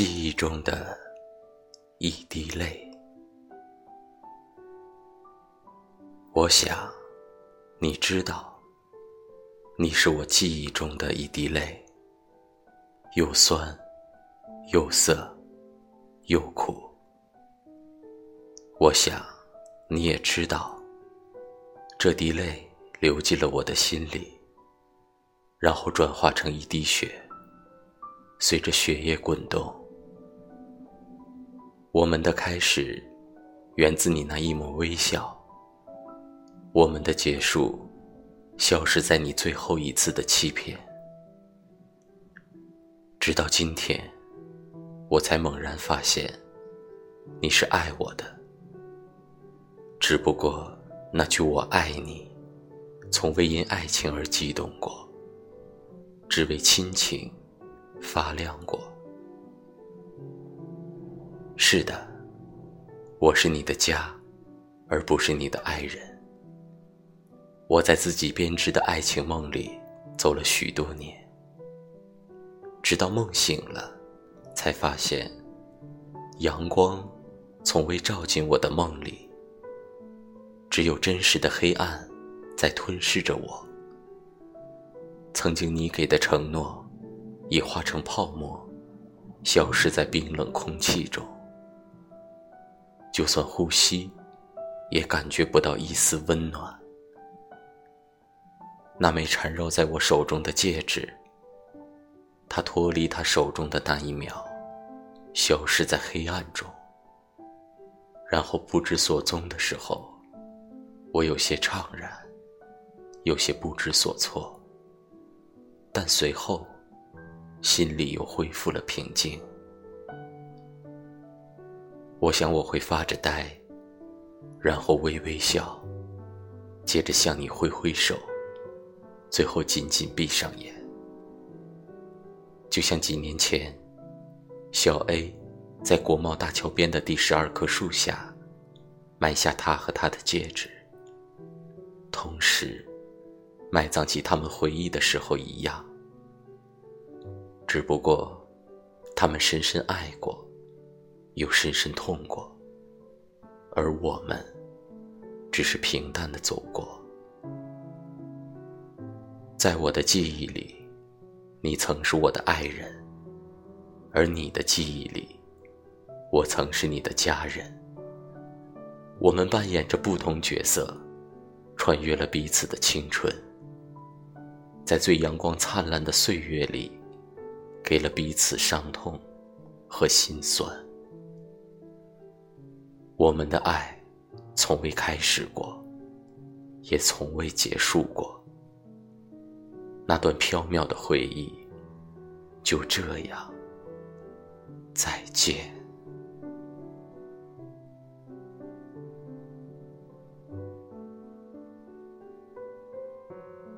记忆中的一滴泪。我想你知道，你是我记忆中的一滴泪，又酸又涩又苦。我想你也知道，这滴泪流进了我的心里，然后转化成一滴血，随着血液滚动。我们的开始源自你那一抹微笑，我们的结束消失在你最后一次的欺骗。直到今天，我才猛然发现你是爱我的，只不过那句我爱你从未因爱情而激动过，只为亲情发亮过。是的，我是你的家，而不是你的爱人。我在自己编织的爱情梦里走了许多年，直到梦醒了，才发现阳光从未照进我的梦里，只有真实的黑暗在吞噬着我。曾经你给的承诺已化成泡沫，消失在冰冷空气中，就算呼吸也感觉不到一丝温暖。那枚缠绕在我手中的戒指，它脱离他手中的那一秒，消失在黑暗中。然后不知所踪的时候，我有些怅然，有些不知所措，但随后心里又恢复了平静。我想我会发着呆，然后微微笑，接着向你挥挥手，最后紧紧闭上眼。就像几年前小 A 在国贸大桥边的第12棵树下埋下他和他的戒指，同时埋葬起他们回忆的时候一样，只不过他们深深爱过，又深深痛过，而我们只是平淡地走过。在我的记忆里，你曾是我的爱人，而你的记忆里，我曾是你的家人。我们扮演着不同角色，穿越了彼此的青春，在最阳光灿烂的岁月里，给了彼此伤痛和心酸。我们的爱从未开始过，也从未结束过。那段飘渺的回忆就这样再见。